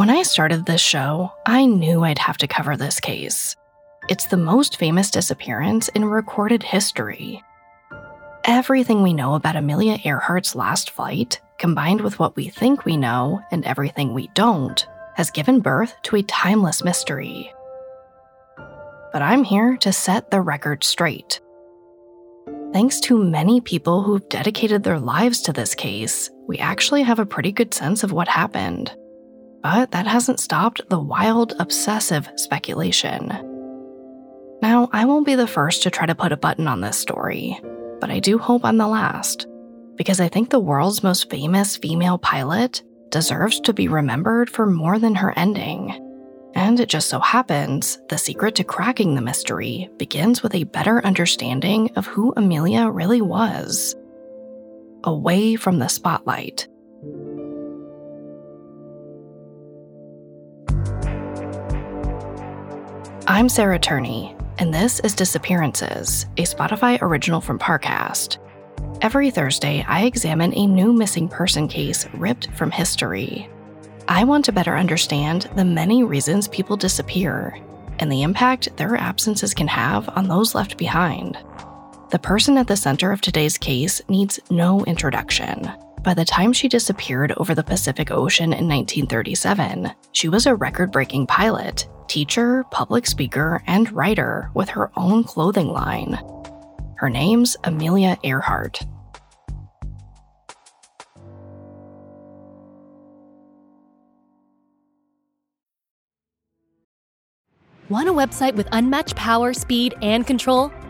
when I started this show, I knew I'd have to cover this case. It's the most famous disappearance in recorded history. Everything we know about Amelia Earhart's last flight, combined with what we think we know and everything we don't, has given birth to a timeless mystery. But I'm here to set the record straight. Thanks to many people who've dedicated their lives to this case, we actually have a pretty good sense of what happened. But that hasn't stopped the wild, obsessive speculation. Now, I won't be the first to try to put a button on this story, but I do hope I'm the last, because I think the world's most famous female pilot deserves to be remembered for more than her ending. And it just so happens, the secret to cracking the mystery begins with a better understanding of who Amelia really was. Away from the spotlight. I'm Sarah Turney, and this is Disappearances, a Spotify original from Parcast. Every Thursday, I examine a new missing person case ripped from history. I want to better understand the many reasons people disappear and the impact their absences can have on those left behind. The person at the center of today's case needs no introduction. By the time she disappeared over the Pacific Ocean in 1937, she was a record-breaking pilot, teacher, public speaker, and writer with her own clothing line. Her name's Amelia Earhart. Want a website with unmatched power, speed, and control?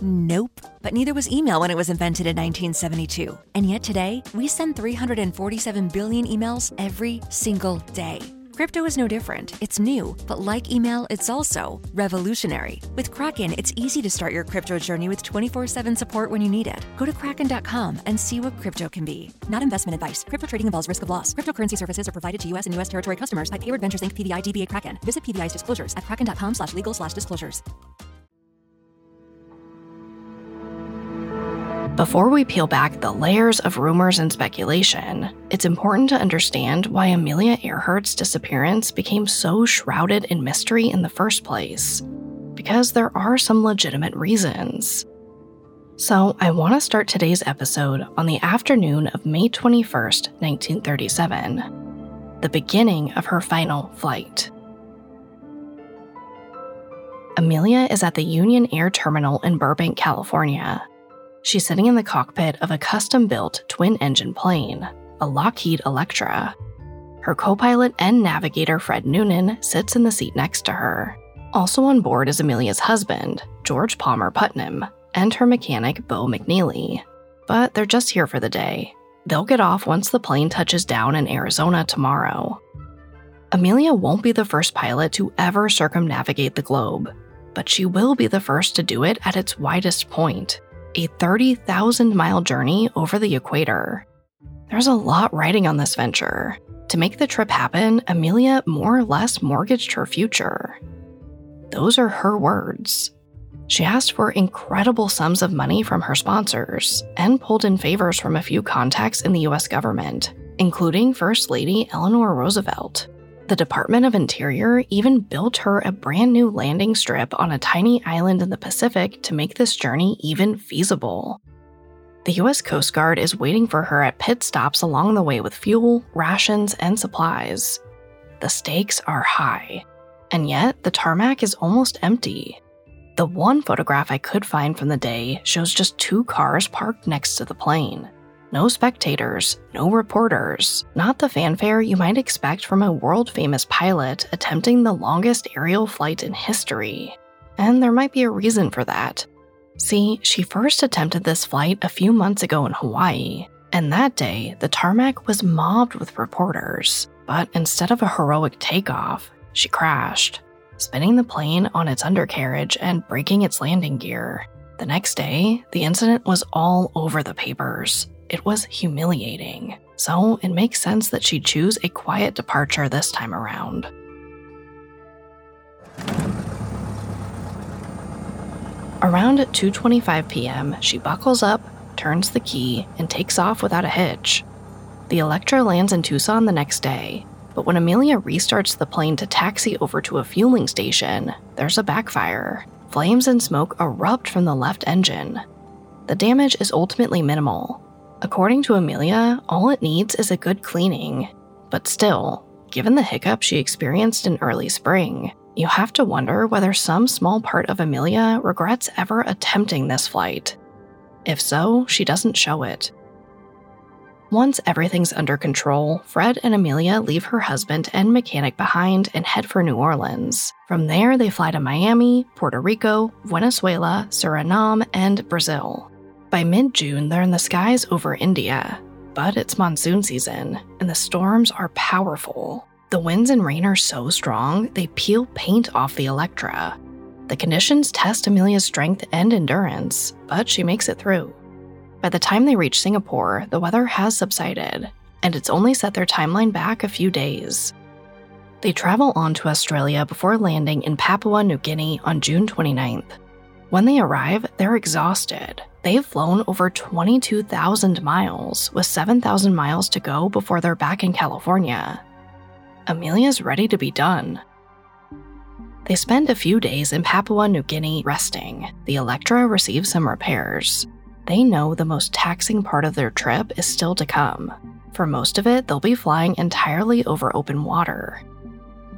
Nope. But neither was email when it was invented in 1972. And yet today, we send 347 billion emails every single day. Crypto is no different. It's new, but like email, it's also revolutionary. With Kraken, it's easy to start your crypto journey with 24/7 support when you need it. Go to Kraken.com and see what crypto can be. Not investment advice. Crypto trading involves risk of loss. Cryptocurrency services are provided to U.S. and U.S. territory customers by Payward Ventures Inc. PVI DBA Kraken. Visit PVI's disclosures at Kraken.com/legal/disclosures. Before we peel back the layers of rumors and speculation, it's important to understand why Amelia Earhart's disappearance became so shrouded in mystery in the first place, because there are some legitimate reasons. So I want to start today's episode on the afternoon of May 21st, 1937, the beginning of her final flight. Amelia is at the Union Air Terminal in Burbank, California. She's sitting in the cockpit of a custom-built twin-engine plane, a Lockheed Electra. Her co-pilot and navigator Fred Noonan sits in the seat next to her. Also on board is Amelia's husband, George Palmer Putnam, and her mechanic Beau McNeely. But they're just here for the day. They'll get off once the plane touches down in Arizona tomorrow. Amelia won't be the first pilot to ever circumnavigate the globe, but she will be the first to do it at its widest point. A 30,000-mile journey over the equator. There's a lot riding on this venture. To make the trip happen, Amelia more or less mortgaged her future. Those are her words. She asked for incredible sums of money from her sponsors and pulled in favors from a few contacts in the U.S. government, including First Lady Eleanor Roosevelt. The Department of Interior even built her a brand new landing strip on a tiny island in the Pacific to make this journey even feasible. The U.S. Coast Guard is waiting for her at pit stops along the way with fuel, rations, and supplies. The stakes are high, and yet the tarmac is almost empty. The one photograph I could find from the day shows just two cars parked next to the plane. No spectators, no reporters, not the fanfare you might expect from a world-famous pilot attempting the longest aerial flight in history. And there might be a reason for that. See, she first attempted this flight a few months ago in Hawaii, and that day, the tarmac was mobbed with reporters. But instead of a heroic takeoff, she crashed. spinning the plane on its undercarriage and breaking its landing gear. The next day, the incident was all over the papers. It was humiliating, so it makes sense that she'd choose a quiet departure this time around. Around 2:25 p.m., she buckles up, turns the key, and takes off without a hitch. The Electra lands in Tucson the next day, but when Amelia restarts the plane to taxi over to a fueling station, there's a backfire. Flames and smoke erupt from the left engine. The damage is ultimately minimal. According to Amelia, all it needs is a good cleaning. But still, given the hiccup she experienced in early spring, you have to wonder whether some small part of Amelia regrets ever attempting this flight. If so, she doesn't show it. Once everything's under control, Fred and Amelia leave her husband and mechanic behind and head for New Orleans. From there, they fly to Miami, Puerto Rico, Venezuela, Suriname, and Brazil. By mid-June, they're in the skies over India, but it's monsoon season, and the storms are powerful. The winds and rain are so strong, they peel paint off the Electra. The conditions test Amelia's strength and endurance, but she makes it through. By the time they reach Singapore, the weather has subsided, and it's only set their timeline back a few days. They travel on to Australia before landing in Papua New Guinea on June 29th. When they arrive, they're exhausted. They've flown over 22,000 miles, with 7,000 miles to go before they're back in California. Amelia's ready to be done. They spend a few days in Papua New Guinea resting. The Electra receives some repairs. They know the most taxing part of their trip is still to come. For most of it, they'll be flying entirely over open water.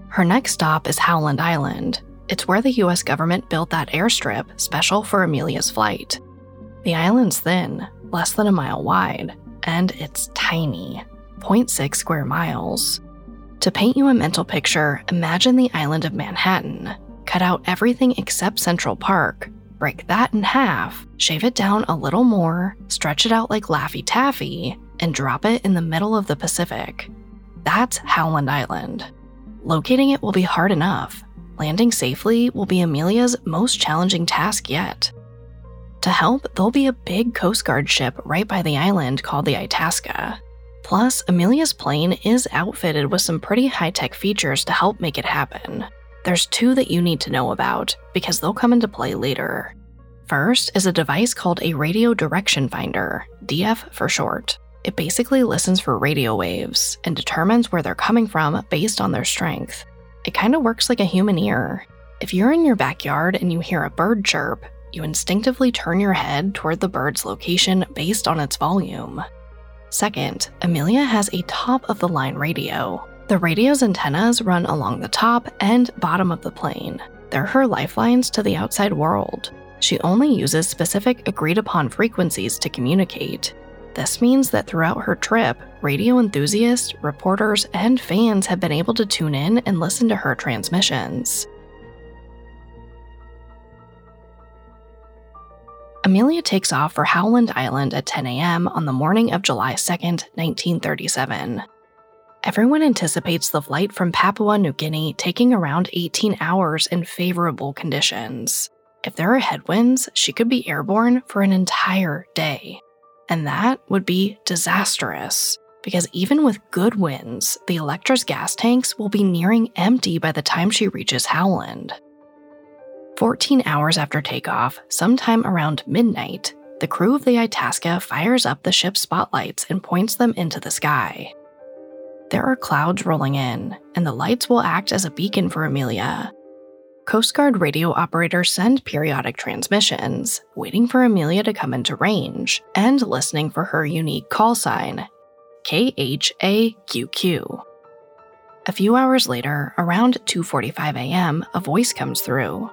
Her next stop is Howland Island. It's where the U.S. government built that airstrip special for Amelia's flight. The island's thin, less than a mile wide, and it's tiny, 0.6 square miles. To paint you a mental picture, imagine the island of Manhattan. Cut out everything except Central Park. Break that in half, shave it down a little more, stretch it out like Laffy Taffy, and drop it in the middle of the Pacific. That's Howland Island. Locating it will be hard enough. Landing safely will be Amelia's most challenging task yet. To help, there'll be a big Coast Guard ship right by the island called the Itasca. Plus, Amelia's plane is outfitted with some pretty high-tech features to help make it happen. There's two that you need to know about, because they'll come into play later. First is a device called a radio direction finder, DF for short. It basically listens for radio waves and determines where they're coming from based on their strength. It kind of works like a human ear. If you're in your backyard and you hear a bird chirp, you instinctively turn your head toward the bird's location based on its volume. Second, Amelia has a top-of-the-line radio. The radio's antennas run along the top and bottom of the plane. They're her lifelines to the outside world. She only uses specific agreed-upon frequencies to communicate. This means that throughout her trip, radio enthusiasts, reporters, and fans have been able to tune in and listen to her transmissions. Amelia takes off for Howland Island at 10 a.m. on the morning of July 2nd, 1937. Everyone anticipates the flight from Papua New Guinea taking around 18 hours in favorable conditions. If there are headwinds, she could be airborne for an entire day. And that would be disastrous, because even with good winds, the Electra's gas tanks will be nearing empty by the time she reaches Howland. 14 hours after takeoff, sometime around midnight, the crew of the Itasca fires up the ship's spotlights and points them into the sky. There are clouds rolling in, and the lights will act as a beacon for Amelia. Coast Guard radio operators send periodic transmissions, waiting for Amelia to come into range, and listening for her unique call sign, KHAQQ. A few hours later, around 2:45 a.m., a voice comes through.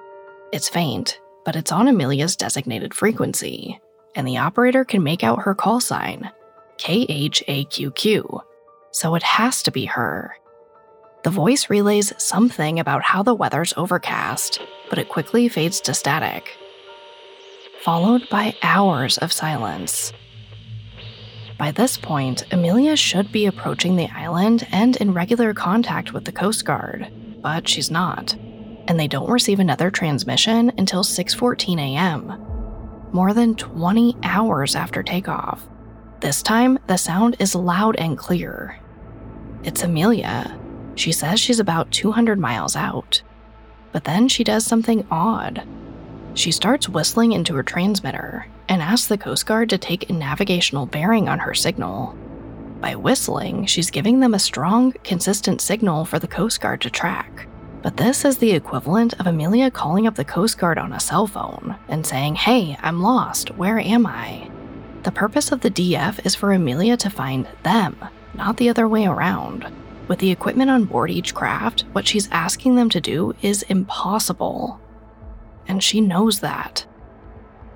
It's faint, but it's on Amelia's designated frequency, and the operator can make out her call sign, KHAQQ. So it has to be her. The voice relays something about how the weather's overcast, but it quickly fades to static, followed by hours of silence. By this point, Amelia should be approaching the island and in regular contact with the Coast Guard, but she's not. and they don't receive another transmission until 6:14 a.m., more than 20 hours after takeoff. This time, the sound is loud and clear. It's Amelia. She says she's about 200 miles out. But then she does something odd. She starts whistling into her transmitter and asks the Coast Guard to take a navigational bearing on her signal. By whistling, she's giving them a strong, consistent signal for the Coast Guard to track. But this is the equivalent of Amelia calling up the Coast Guard on a cell phone and saying, "Hey, I'm lost. Where am I?" The purpose of the DF is for Amelia to find them, not the other way around. With the equipment on board each craft, what she's asking them to do is impossible. And she knows that.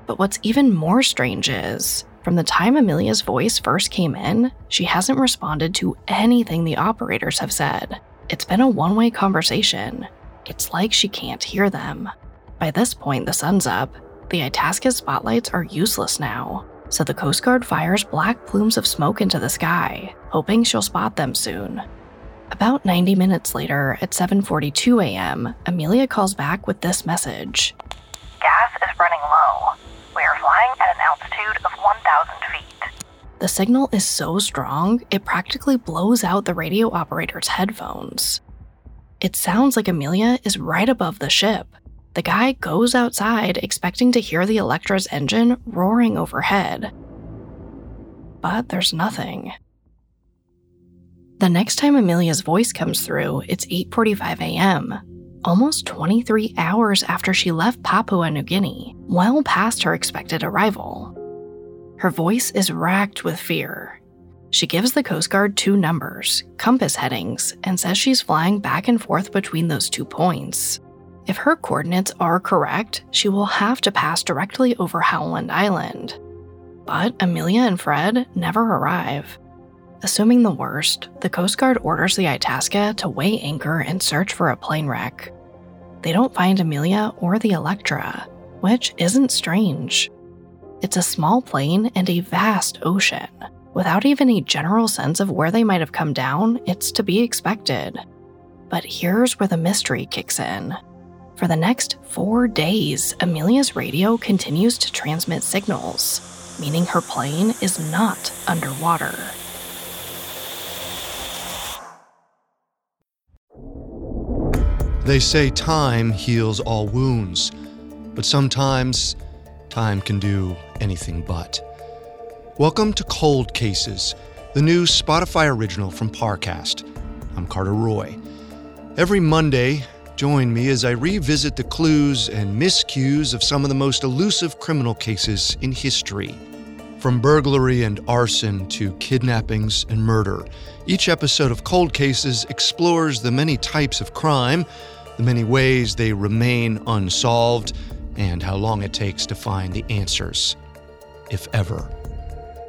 But what's even more strange is, from the time Amelia's voice first came in, she hasn't responded to anything the operators have said. It's been a one-way conversation. It's like she can't hear them. By this point, the sun's up. The Itasca spotlights are useless now, so the Coast Guard fires black plumes of smoke into the sky, hoping she'll spot them soon. About 90 minutes later, at 7:42 a.m., Amelia calls back with this message. "Gas is running low. We are flying at an altitude of 1,000 feet. The signal is so strong, it practically blows out the radio operator's headphones. It sounds like Amelia is right above the ship. The guy goes outside expecting to hear the Electra's engine roaring overhead. But there's nothing. The next time Amelia's voice comes through, it's 8:45 a.m., almost 23 hours after she left Papua New Guinea, well past her expected arrival. Her voice is racked with fear. She gives the Coast Guard two numbers, compass headings, and says she's flying back and forth between those 2 points. If her coordinates are correct, she will have to pass directly over Howland Island. But Amelia and Fred never arrive. Assuming the worst, the Coast Guard orders the Itasca to weigh anchor and search for a plane wreck. They don't find Amelia or the Electra, which isn't strange. It's a small plane and a vast ocean. Without even a general sense of where they might have come down, it's to be expected. But here's where the mystery kicks in. For the next 4 days, Amelia's radio continues to transmit signals, meaning her plane is not underwater. They say time heals all wounds, but sometimes time can do anything but. Welcome to Cold Cases, the new Spotify original from Parcast. I'm Carter Roy. Every Monday, join me as I revisit the clues and miscues of some of the most elusive criminal cases in history. From burglary and arson to kidnappings and murder, each episode of Cold Cases explores the many types of crime, the many ways they remain unsolved, and how long it takes to find the answers, if ever.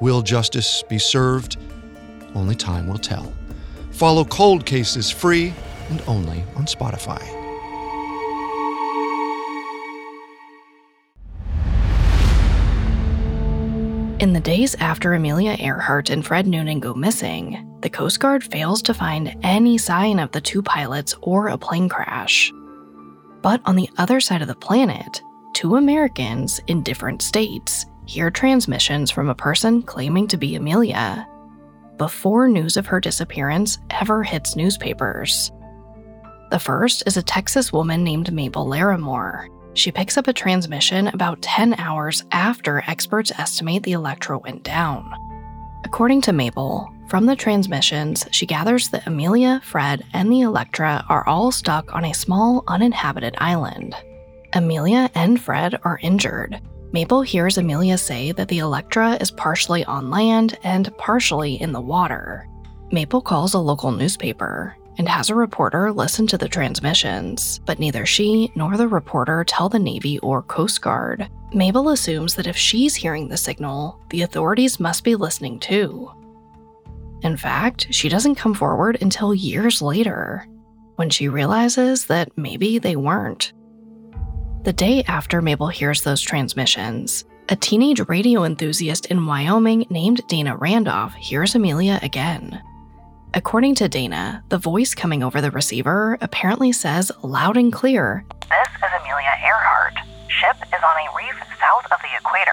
Will justice be served? Only time will tell. Follow Cold Cases free and only on Spotify. In the days after Amelia Earhart and Fred Noonan go missing, the Coast Guard fails to find any sign of the two pilots or a plane crash. But on the other side of the planet, two Americans in different states hear transmissions from a person claiming to be Amelia before news of her disappearance ever hits newspapers. The first is a Texas woman named Mabel Larimore. She picks up a transmission about 10 hours after experts estimate the Electra went down. According to Mabel, from the transmissions, she gathers that Amelia, Fred, and the Electra are all stuck on a small, uninhabited island. Amelia and Fred are injured. Mabel hears Amelia say that the Electra is partially on land and partially in the water. Mabel calls a local newspaper and has a reporter listen to the transmissions, but neither she nor the reporter tell the Navy or Coast Guard. Mabel assumes that if she's hearing the signal, the authorities must be listening too. In fact, she doesn't come forward until years later, when she realizes that maybe they weren't. The day after Mabel hears those transmissions, a teenage radio enthusiast in Wyoming named Dana Randolph hears Amelia again. According to Dana, the voice coming over the receiver apparently says loud and clear, "This is Amelia Earhart. Ship is on a reef south of the equator.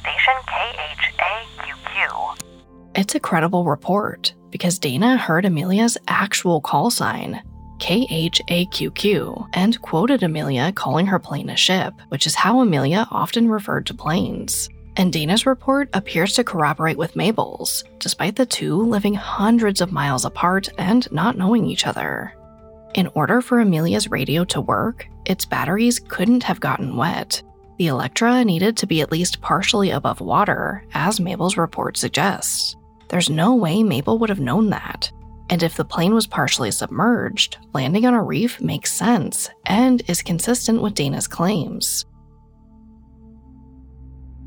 Station KHAQQ." It's a credible report because Dana heard Amelia's actual call sign, KHAQQ, and quoted Amelia calling her plane a ship, which is how Amelia often referred to planes. And Dana's report appears to corroborate with Mabel's, despite the two living hundreds of miles apart and not knowing each other. In order for Amelia's radio to work, its batteries couldn't have gotten wet. The Electra needed to be at least partially above water, as Mabel's report suggests. There's no way Mabel would have known that. And if the plane was partially submerged, landing on a reef makes sense and is consistent with Dana's claims.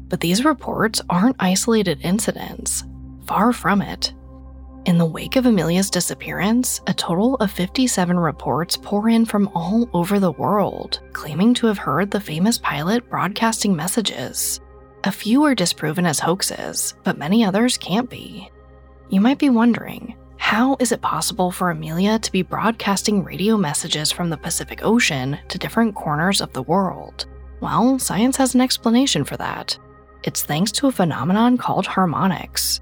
But these reports aren't isolated incidents. Far from it. In the wake of Amelia's disappearance, a total of 57 reports pour in from all over the world, claiming to have heard the famous pilot broadcasting messages. A few are disproven as hoaxes, but many others can't be. You might be wondering, how is it possible for Amelia to be broadcasting radio messages from the Pacific Ocean to different corners of the world? Well, science has an explanation for that. It's thanks to a phenomenon called harmonics.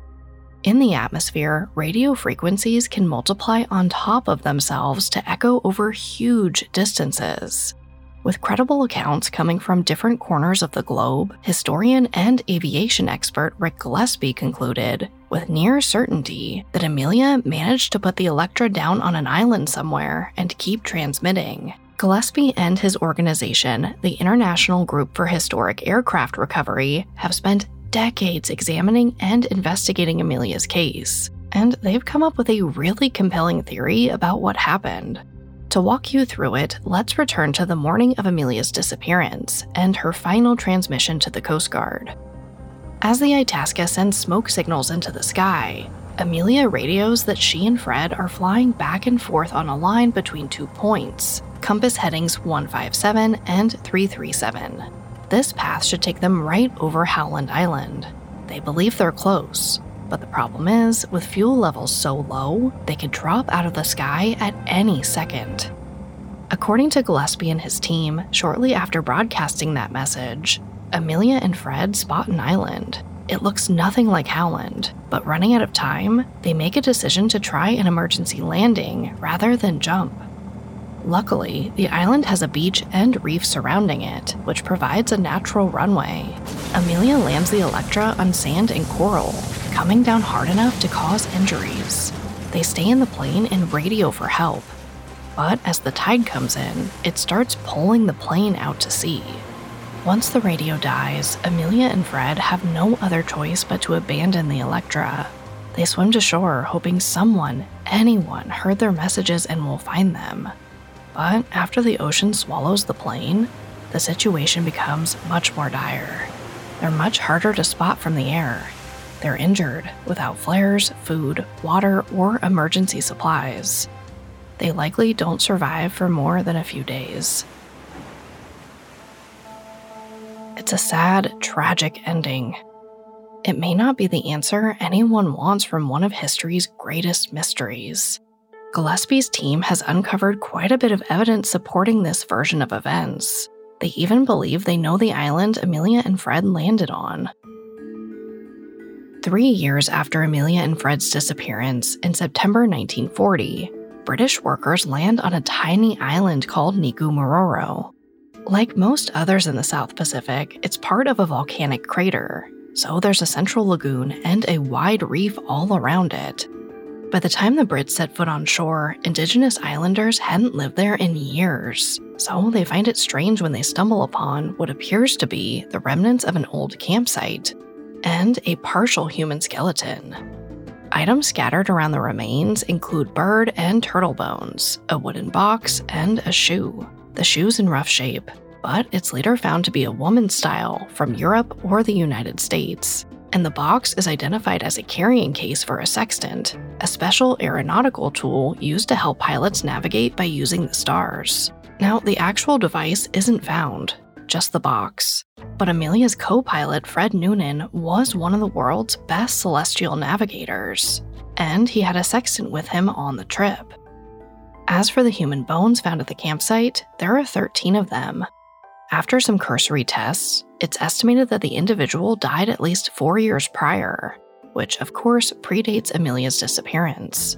In the atmosphere, radio frequencies can multiply on top of themselves to echo over huge distances. With credible accounts coming from different corners of the globe, historian and aviation expert Rick Gillespie concluded, with near certainty, that Amelia managed to put the Electra down on an island somewhere and keep transmitting. Gillespie and his organization, the International Group for Historic Aircraft Recovery, have spent decades examining and investigating Amelia's case, and they've come up with a really compelling theory about what happened. To walk you through it, let's return to the morning of Amelia's disappearance and her final transmission to the Coast Guard. As the Itasca sends smoke signals into the sky, Amelia radios that she and Fred are flying back and forth on a line between 2 points, compass headings 157 and 337. This path should take them right over Howland Island. They believe they're close, but the problem is, with fuel levels so low, they could drop out of the sky at any second. According to Gillespie and his team, shortly after broadcasting that message, Amelia and Fred spot an island. It looks nothing like Howland, but running out of time, they make a decision to try an emergency landing rather than jump. Luckily, the island has a beach and reef surrounding it, which provides a natural runway. Amelia lands the Electra on sand and coral, coming down hard enough to cause injuries. They stay in the plane and radio for help. But as the tide comes in, it starts pulling the plane out to sea. Once the radio dies, Amelia and Fred have no other choice but to abandon the Electra. They swim to shore, hoping someone, anyone, heard their messages and will find them. But after the ocean swallows the plane, the situation becomes much more dire. They're much harder to spot from the air. They're injured, without flares, food, water, or emergency supplies. They likely don't survive for more than a few days. It's a sad, tragic ending. It may not be the answer anyone wants from one of history's greatest mysteries. Gillespie's team has uncovered quite a bit of evidence supporting this version of events. They even believe they know the island Amelia and Fred landed on. 3 years after Amelia and Fred's disappearance, in September 1940, British workers land on a tiny island called Nikumaroro. Like most others in the South Pacific, it's part of a volcanic crater, so there's a central lagoon and a wide reef all around it. By the time the Brits set foot on shore, indigenous islanders hadn't lived there in years, so they find it strange when they stumble upon what appears to be the remnants of an old campsite and a partial human skeleton. Items scattered around the remains include bird and turtle bones, a wooden box, and a shoe. The shoe's in rough shape, but it's later found to be a woman's style from Europe or the United States, and the box is identified as a carrying case for a sextant, a special aeronautical tool used to help pilots navigate by using the stars. Now, the actual device isn't found, just the box. But Amelia's co-pilot Fred Noonan was one of the world's best celestial navigators. and he had a sextant with him on the trip. As for the human bones found at the campsite, there are 13 of them. After some cursory tests, it's estimated that the individual died at least 4 years prior, which of course predates Amelia's disappearance.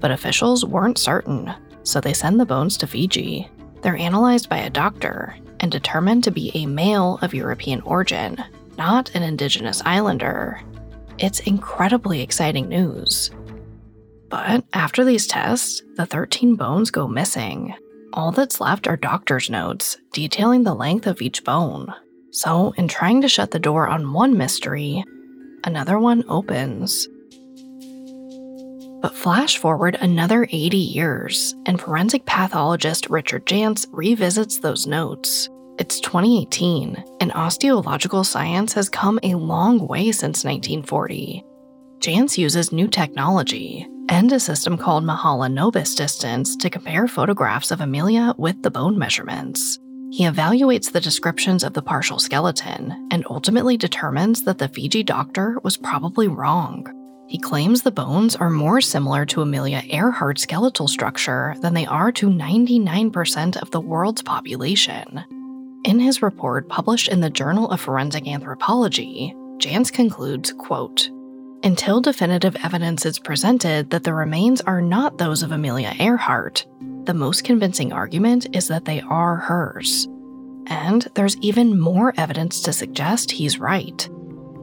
But officials weren't certain, so they send the bones to Fiji. They're analyzed by a doctor and determined to be a male of European origin, not an indigenous islander. It's incredibly exciting news. But after these tests, the 13 bones go missing. All that's left are doctor's notes detailing the length of each bone. So, in trying to shut the door on one mystery, another one opens. But flash forward another 80 years, and forensic pathologist Richard Jantz revisits those notes. It's 2018, and osteological science has come a long way since 1940. Jantz uses new technology and a system called Mahalanobis distance to compare photographs of Amelia with the bone measurements. He evaluates the descriptions of the partial skeleton and ultimately determines that the Fiji doctor was probably wrong. He claims the bones are more similar to Amelia Earhart's skeletal structure than they are to 99% of the world's population. In his report published in the Journal of Forensic Anthropology, Jantz concludes, quote, "Until definitive evidence is presented that the remains are not those of Amelia Earhart, the most convincing argument is that they are hers." And there's even more evidence to suggest he's right.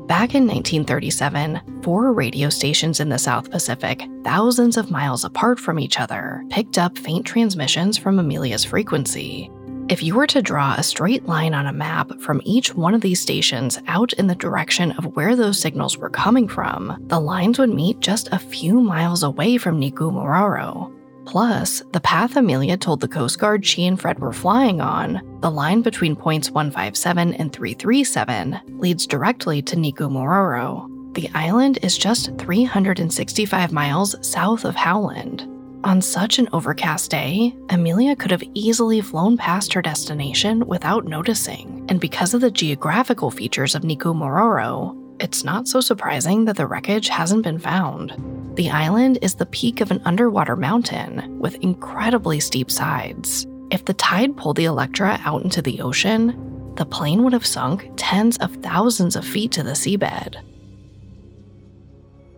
Back in 1937, 4 radio stations in the South Pacific, thousands of miles apart from each other, picked up faint transmissions from Amelia's frequency. If you were to draw a straight line on a map from each one of these stations out in the direction of where those signals were coming from, the lines would meet just a few miles away from Nikumaroro. Plus, the path Amelia told the Coast Guard she and Fred were flying on, the line between points 157 and 337, leads directly to Nikumaroro. The island is just 365 miles south of Howland. On such an overcast day, Amelia could have easily flown past her destination without noticing, and because of the geographical features of Nikumaroro, it's not so surprising that the wreckage hasn't been found. The island is the peak of an underwater mountain with incredibly steep sides. If the tide pulled the Electra out into the ocean, the plane would have sunk tens of thousands of feet to the seabed.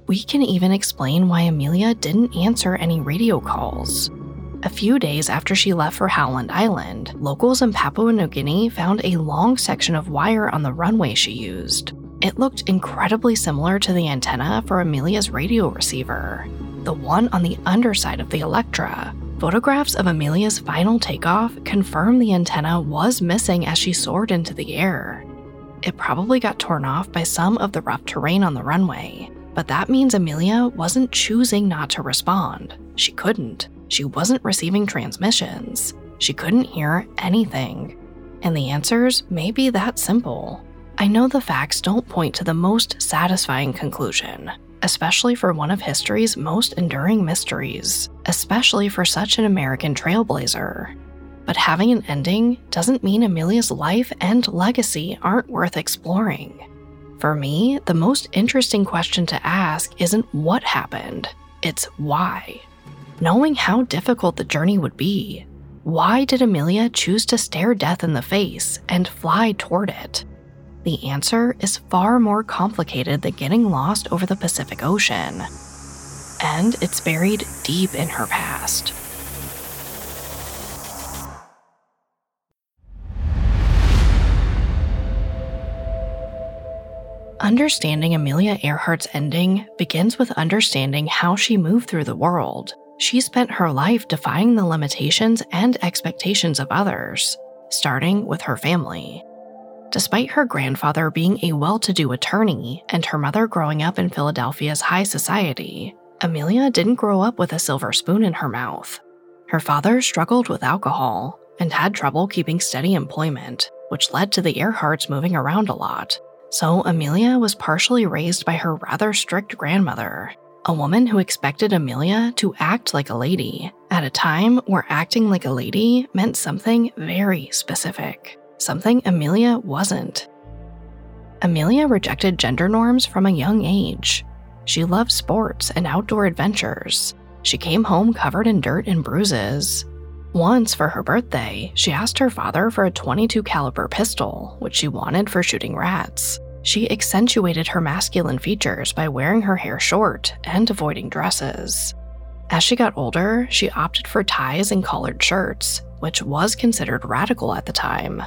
We can even explain why Amelia didn't answer any radio calls. A few days after she left for Howland Island, locals in Papua New Guinea found a long section of wire on the runway she used. It looked incredibly similar to the antenna for Amelia's radio receiver, the one on the underside of the Electra. Photographs of Amelia's final takeoff confirm the antenna was missing as she soared into the air. It probably got torn off by some of the rough terrain on the runway, but that means Amelia wasn't choosing not to respond. She couldn't. She wasn't receiving transmissions. She couldn't hear anything. And the answers may be that simple. I know the facts don't point to the most satisfying conclusion, especially for one of history's most enduring mysteries, especially for such an American trailblazer. But having an ending doesn't mean Amelia's life and legacy aren't worth exploring. For me, the most interesting question to ask isn't what happened, it's why. Knowing how difficult the journey would be, why did Amelia choose to stare death in the face and fly toward it? The answer is far more complicated than getting lost over the Pacific Ocean. And it's buried deep in her past. Understanding Amelia Earhart's ending begins with understanding how she moved through the world. She spent her life defying the limitations and expectations of others, starting with her family. Despite her grandfather being a well-to-do attorney and her mother growing up in Philadelphia's high society, Amelia didn't grow up with a silver spoon in her mouth. Her father struggled with alcohol and had trouble keeping steady employment, which led to the Earharts moving around a lot. So Amelia was partially raised by her rather strict grandmother, a woman who expected Amelia to act like a lady at a time where acting like a lady meant something very specific. Something Amelia wasn't. Amelia rejected gender norms from a young age. She loved sports and outdoor adventures. She came home covered in dirt and bruises. Once, for her birthday, she asked her father for a .22 caliber pistol, which she wanted for shooting rats. She accentuated her masculine features by wearing her hair short and avoiding dresses. As she got older, she opted for ties and collared shirts, which was considered radical at the time.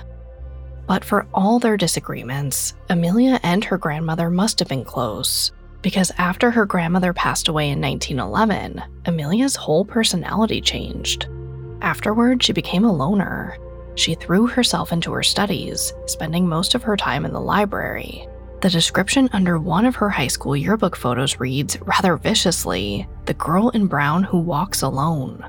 But for all their disagreements, Amelia and her grandmother must have been close, because after her grandmother passed away in 1911, Amelia's whole personality changed. Afterward, she became a loner. She threw herself into her studies, spending most of her time in the library. The description under one of her high school yearbook photos reads, rather viciously, "The girl in brown who walks alone."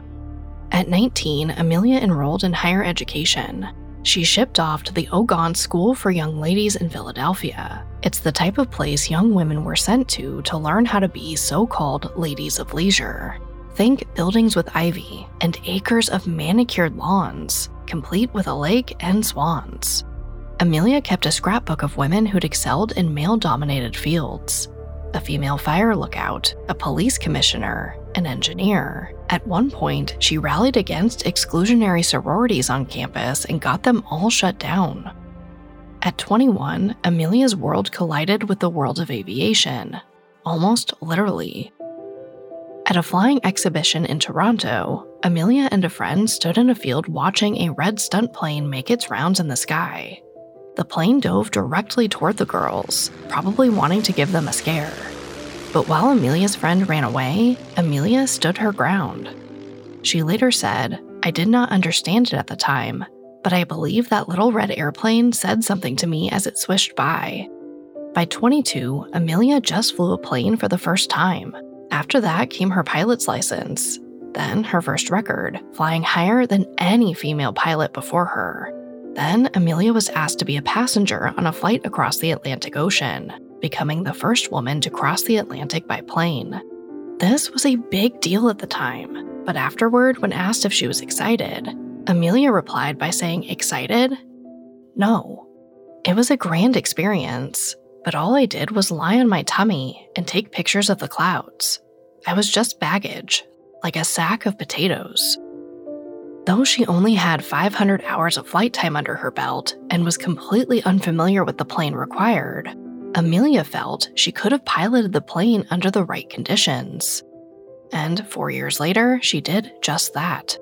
At 19, Amelia enrolled in higher education. She shipped off to the Ogon School for Young Ladies in Philadelphia. It's the type of place young women were sent to learn how to be so-called ladies of leisure. Think buildings with ivy and acres of manicured lawns, complete with a lake and swans. Amelia kept a scrapbook of women who'd excelled in male-dominated fields. A female fire lookout, a police commissioner, an engineer. At one point, she rallied against exclusionary sororities on campus and got them all shut down. At 21, Amelia's world collided with the world of aviation, almost literally. At a flying exhibition in Toronto, Amelia and a friend stood in a field watching a red stunt plane make its rounds in the sky. The plane dove directly toward the girls, probably wanting to give them a scare. But while Amelia's friend ran away, Amelia stood her ground. She later said, "I did not understand it at the time, but I believe that little red airplane said something to me as it swished by." By 22, Amelia just flew a plane for the first time. After that came her pilot's license, then her first record, flying higher than any female pilot before her. Then Amelia was asked to be a passenger on a flight across the Atlantic Ocean, becoming the first woman to cross the Atlantic by plane. This was a big deal at the time, but afterward, when asked if she was excited, Amelia replied by saying, "Excited? No. It was a grand experience. But all I did was lie on my tummy and take pictures of the clouds. I was just baggage, like a sack of potatoes." Though she only had 500 hours of flight time under her belt and was completely unfamiliar with the plane required, Amelia felt she could have piloted the plane under the right conditions. And 4 years later, she did just that.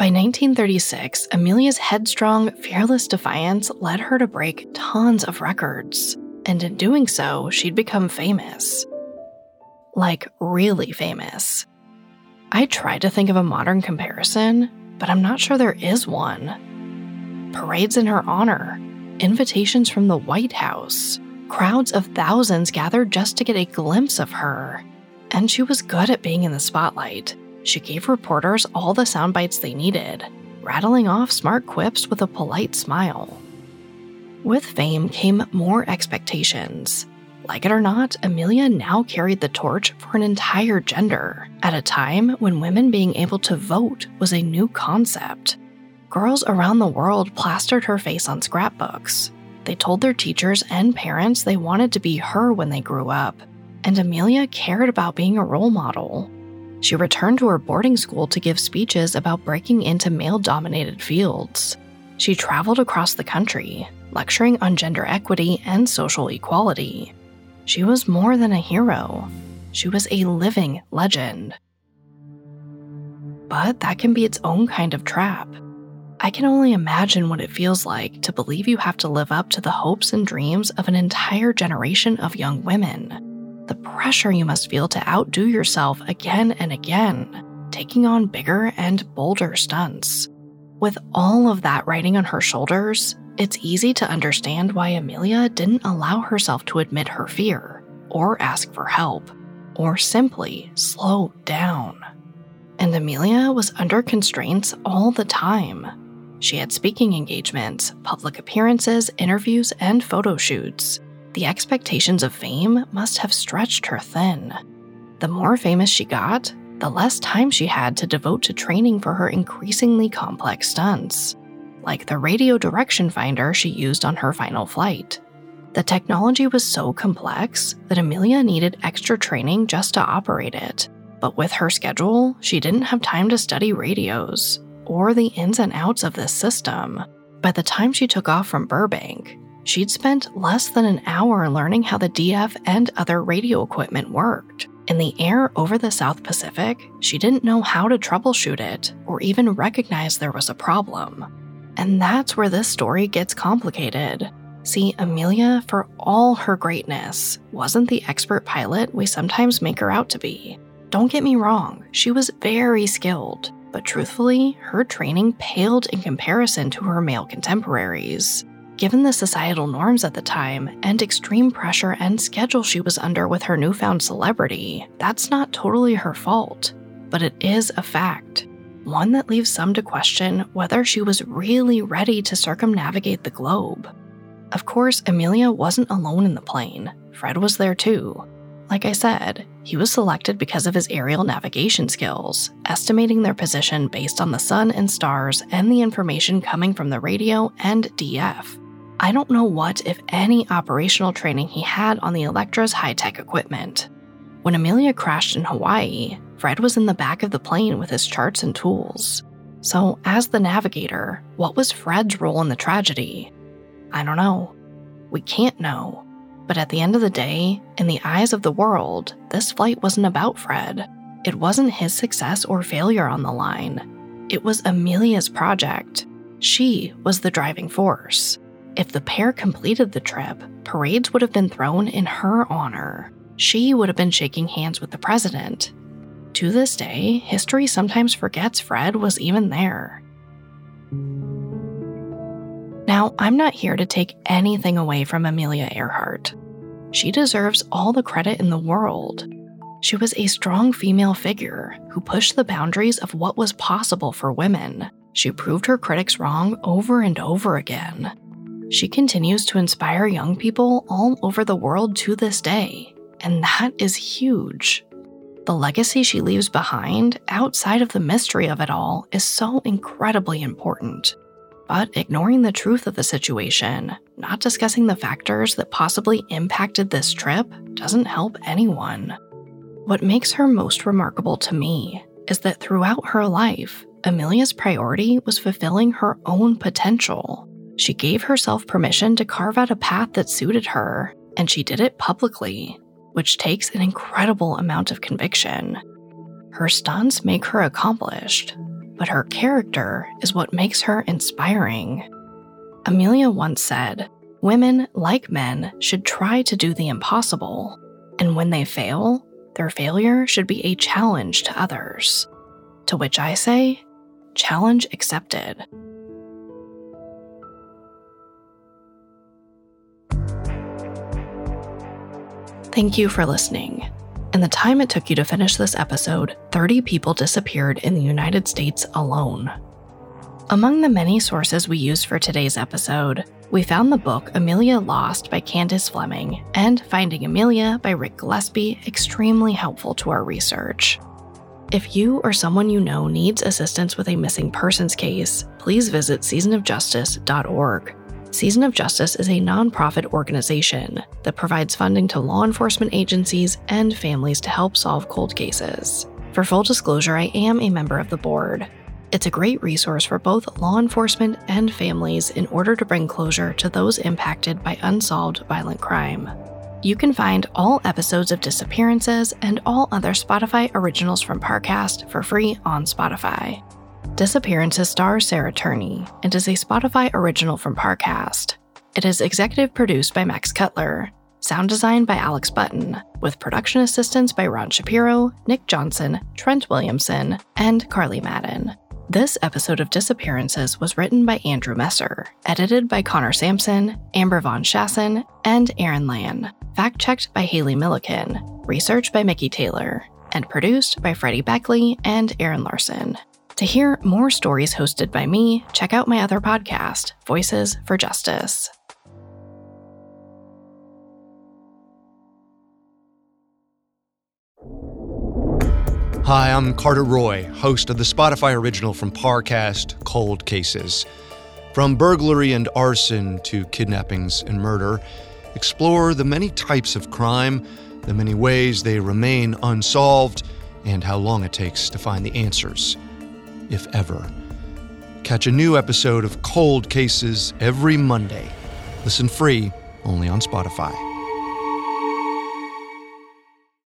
By 1936, Amelia's headstrong, fearless defiance led her to break tons of records. And in doing so, she'd become famous. Like, really famous. I try to think of a modern comparison, but I'm not sure there is one. Parades in her honor, invitations from the White House, crowds of thousands gathered just to get a glimpse of her. And she was good at being in the spotlight. She gave reporters all the sound bites they needed, rattling off smart quips with a polite smile. With fame came more expectations. Like it or not, Amelia now carried the torch for an entire gender, at a time when women being able to vote was a new concept. Girls around the world plastered her face on scrapbooks. They told their teachers and parents they wanted to be her when they grew up, and Amelia cared about being a role model. She returned to her boarding school to give speeches about breaking into male-dominated fields. She traveled across the country, lecturing on gender equity and social equality. She was more than a hero. She was a living legend. But that can be its own kind of trap. I can only imagine what it feels like to believe you have to live up to the hopes and dreams of an entire generation of young women. The pressure you must feel to outdo yourself again and again, taking on bigger and bolder stunts. With all of that riding on her shoulders, it's easy to understand why Amelia didn't allow herself to admit her fear, or ask for help, or simply slow down. And Amelia was under constraints all the time. She had speaking engagements, public appearances, interviews, and photo shoots. The expectations of fame must have stretched her thin. The more famous she got, the less time she had to devote to training for her increasingly complex stunts, like the radio direction finder she used on her final flight, The technology was so complex that Amelia needed extra training just to operate it. But with her schedule, she didn't have time to study radios or the ins and outs of this system. By the time she took off from Burbank, she'd spent less than an hour learning how the DF and other radio equipment worked. In the air over the South Pacific, she didn't know how to troubleshoot it or even recognize there was a problem. And that's where this story gets complicated. See, Amelia, for all her greatness, wasn't the expert pilot we sometimes make her out to be. Don't get me wrong, she was very skilled, but truthfully, her training paled in comparison to her male contemporaries. Given the societal norms at the time and extreme pressure and schedule she was under with her newfound celebrity, that's not totally her fault, but it is a fact. One that leaves some to question whether she was really ready to circumnavigate the globe. Of course, Amelia wasn't alone in the plane. Fred was there too. Like I said, he was selected because of his aerial navigation skills, estimating their position based on the sun and stars and the information coming from the radio and DF. I don't know what, if any, operational training he had on the Electra's high-tech equipment. When Amelia crashed in Hawaii, Fred was in the back of the plane with his charts and tools. So, as the navigator, what was Fred's role in the tragedy? I don't know. We can't know. But at the end of the day, in the eyes of the world, this flight wasn't about Fred. It wasn't his success or failure on the line. It was Amelia's project. She was the driving force. If the pair completed the trip, parades would have been thrown in her honor. She would have been shaking hands with the president. To this day, history sometimes forgets Fred was even there. Now, I'm not here to take anything away from Amelia Earhart. She deserves all the credit in the world. She was a strong female figure who pushed the boundaries of what was possible for women. She proved her critics wrong over and over again. She continues to inspire young people all over the world to this day, and that is huge. The legacy she leaves behind, outside of the mystery of it all, is so incredibly important. But ignoring the truth of the situation, not discussing the factors that possibly impacted this trip, doesn't help anyone. What makes her most remarkable to me is that throughout her life, Amelia's priority was fulfilling her own potential. She gave herself permission to carve out a path that suited her, and she did it publicly, which takes an incredible amount of conviction. Her stunts make her accomplished, but her character is what makes her inspiring. Amelia once said, "Women, like men, should try to do the impossible, and when they fail, their failure should be a challenge to others." To which I say, challenge accepted. Thank you for listening. In the time it took you to finish this episode, 30 people disappeared in the United States alone. Among the many sources we used for today's episode, we found the book Amelia Lost by Candace Fleming and Finding Amelia by Rick Gillespie extremely helpful to our research. If you or someone you know needs assistance with a missing persons case, please visit seasonofjustice.org. Season of Justice is a nonprofit organization that provides funding to law enforcement agencies and families to help solve cold cases. For full disclosure, I am a member of the board. It's a great resource for both law enforcement and families in order to bring closure to those impacted by unsolved violent crime. You can find all episodes of Disappearances and all other Spotify originals from Parcast for free on Spotify. Disappearances stars Sarah Turney and is a Spotify original from Parcast. It is executive produced by Max Cutler, sound designed by Alex Button, with production assistance by Ron Shapiro, Nick Johnson, Trent Williamson, and Carly Madden. This episode of Disappearances was written by Andrew Messer, edited by Connor Sampson, Amber Von Shassen, and Aaron Lan, fact-checked by Haley Milliken, researched by Mickey Taylor, and produced by Freddie Beckley and Aaron Larson. To hear more stories hosted by me, check out my other podcast, Voices for Justice. Hi, I'm Carter Roy, host of the Spotify original from Parcast, Cold Cases. From burglary and arson to kidnappings and murder, explore the many types of crime, the many ways they remain unsolved, and how long it takes to find the answers, if ever. Catch a new episode of Cold Cases every Monday. Listen free, only on Spotify.